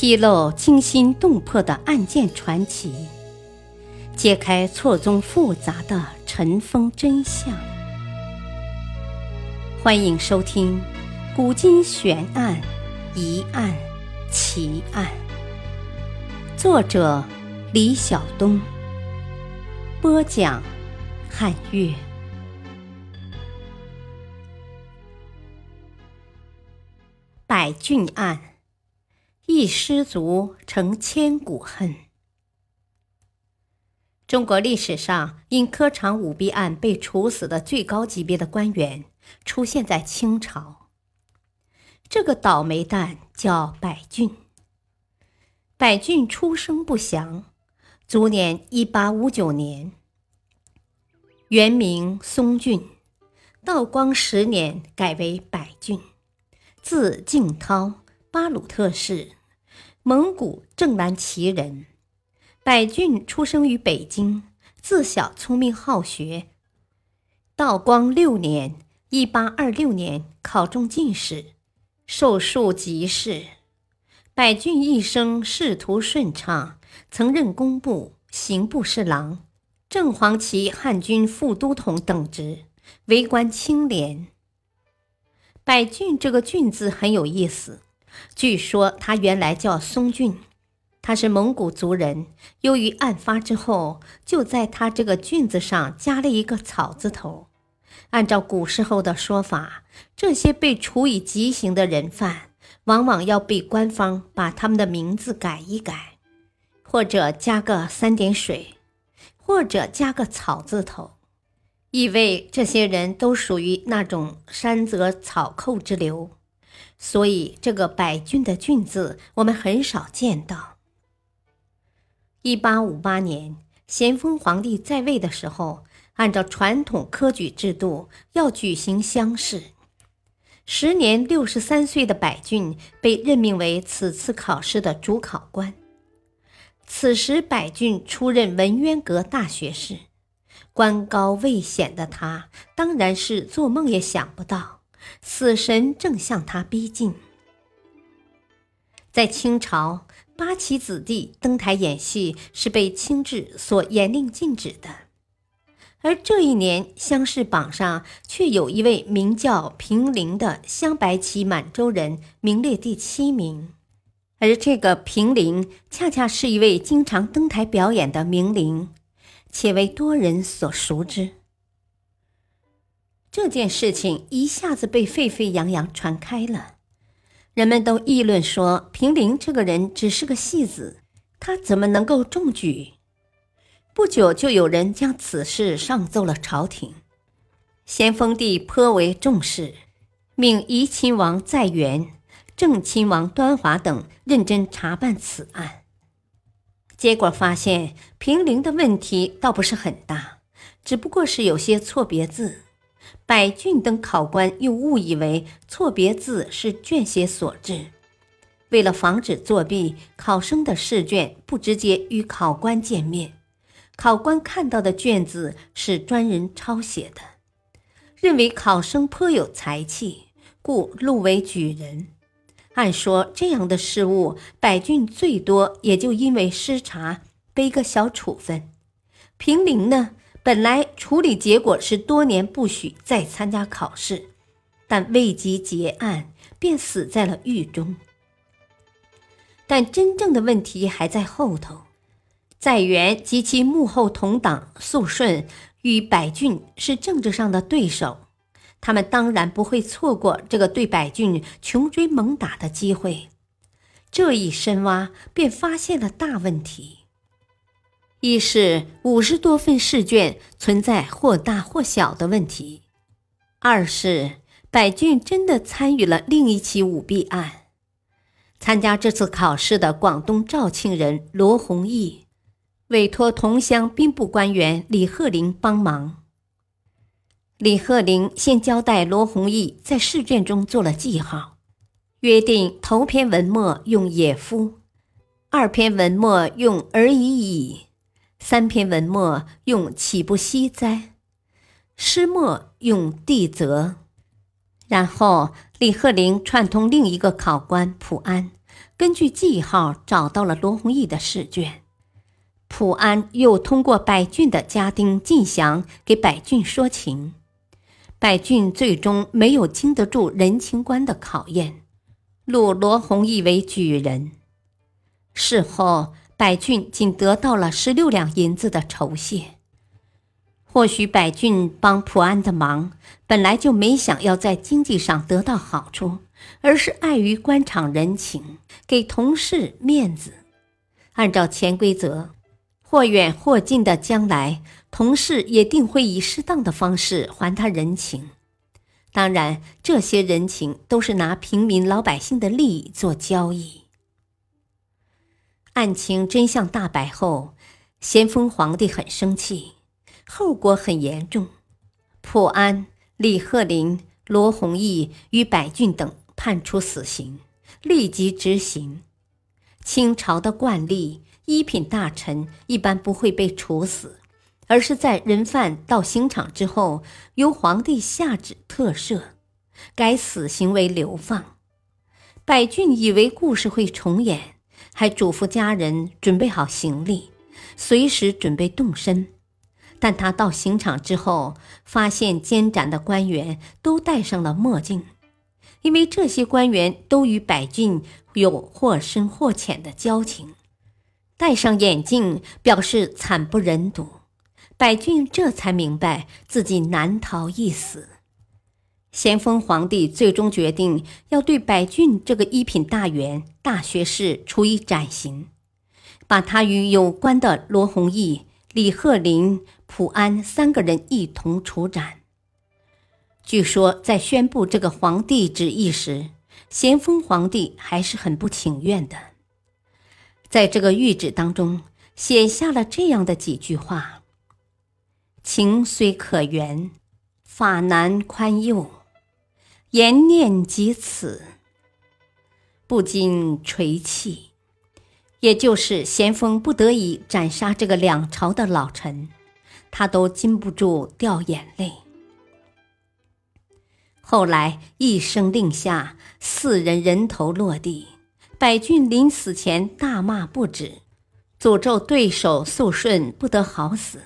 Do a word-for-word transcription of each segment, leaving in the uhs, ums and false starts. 披露惊心动魄的案件传奇，揭开错综复杂的尘封真相。欢迎收听《古今悬案、疑案、奇案》，作者李晓东，播讲汉月。百郡案，一失足成千古恨。中国历史上因科场舞弊案被处死的最高级别的官员出现在清朝。这个倒霉蛋叫百郡。百郡出生不详，卒年一八五九年，原名松俊，道光十年改为百郡，字敬涛，巴鲁特氏，蒙古正蓝旗人。百郡出生于北京，自小聪明好学。道光六年一八二六年考中进士，授庶吉士。百郡一生仕途顺畅，曾任工部、刑部侍郎、正黄旗汉军副都统等职，为官清廉。百郡这个郡字很有意思，据说他原来叫松俊，他是蒙古族人，由于案发之后，就在他这个郡字上加了一个草字头。按照古时候的说法，这些被处以极刑的人犯，往往要被官方把他们的名字改一改，或者加个三点水，或者加个草字头，意味这些人都属于那种山泽草寇之流。所以这个百郡的郡字我们很少见到。一八五八年，咸丰皇帝在位的时候，按照传统科举制度要举行乡试，时年六十三岁的百郡被任命为此次考试的主考官。此时百郡出任文渊阁大学士，官高位显的他当然是做梦也想不到死神正向他逼近。在清朝，八旗子弟登台演戏是被清制所严令禁止的，而这一年乡试榜上却有一位名叫平陵的镶白旗满洲人名列第七名，而这个平陵恰恰是一位经常登台表演的名伶，且为多人所熟知。这件事情一下子被沸沸扬扬传开了，人们都议论说平陵这个人只是个戏子，他怎么能够中举？不久就有人将此事上奏了朝廷，咸丰帝颇为重视，命怡亲王载元、正亲王端华等认真查办此案。结果发现平陵的问题倒不是很大，只不过是有些错别字。百郡等考官又误以为错别字是卷写所致，为了防止作弊，考生的试卷不直接与考官见面，考官看到的卷子是专人抄写的，认为考生颇有才气，故录为举人。按说这样的事物，百郡最多也就因为失察背个小处分。平陵呢，本来处理结果是多年不许再参加考试，但未及结案便死在了狱中。但真正的问题还在后头，载元及其幕后同党肃顺与百郡是政治上的对手，他们当然不会错过这个对百郡穷追猛打的机会。这一深挖便发现了大问题，一是五十多份试卷存在或大或小的问题，二是百郡真的参与了另一起舞弊案。参加这次考试的广东肇庆人罗弘毅委托同乡兵部官员李鹤龄帮忙，李鹤龄先交代罗弘毅在试卷中做了记号，约定头篇文末用野夫，二篇文末用而已矣，三篇文末用岂不惜哉，诗末用地则。然后李鹤龄串通另一个考官普安根据记号找到了罗弘毅的试卷。普安又通过百俊的家丁靳祥给百俊说情，百俊最终没有经得住人情官的考验，录罗弘毅为举人。事后百俊仅得到了十六两银子的酬谢。或许百俊帮普安的忙，本来就没想要在经济上得到好处，而是碍于官场人情，给同事面子。按照潜规则，或远或近的将来，同事也定会以适当的方式还他人情。当然，这些人情都是拿平民老百姓的利益做交易。案情真相大白后，咸丰皇帝很生气，后果很严重，普安、李鹤林、罗弘毅与百俊等判处死刑，立即执行。清朝的惯例，一品大臣一般不会被处死，而是在人犯到刑场之后，由皇帝下旨特赦，改死刑为流放。百俊以为故事会重演，还嘱咐家人准备好行李，随时准备动身。但他到刑场之后，发现监斩的官员都戴上了墨镜，因为这些官员都与百俊有或深或浅的交情。戴上眼镜表示惨不忍睹，百俊这才明白自己难逃一死。咸丰皇帝最终决定要对百俊这个一品大员、大学士处以斩刑，把他与有关的罗弘毅、李鹤林、普安三个人一同处斩。据说在宣布这个皇帝旨意时，咸丰皇帝还是很不情愿的。在这个谕旨当中写下了这样的几句话：情虽可原，法难宽宥，言念及此，不禁垂泣。也就是咸丰不得已斩杀这个两朝的老臣，他都禁不住掉眼泪。后来一声令下，四人人头落地，百俊临死前大骂不止，诅咒对手肃顺不得好死。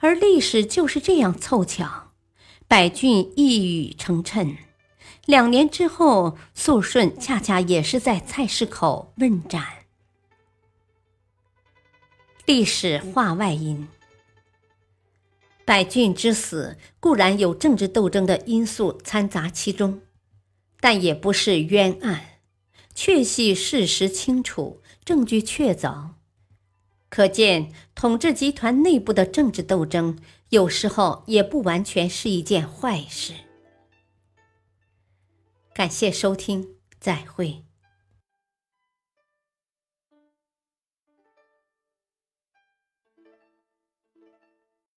而历史就是这样凑巧，百俊一语成谶。两年之后，肃顺恰恰也是在菜市口问斩。历史话外音：百俊之死固然有政治斗争的因素掺杂其中，但也不是冤案，确系事实清楚，证据确凿。可见统治集团内部的政治斗争有时候也不完全是一件坏事。感谢收听，再会。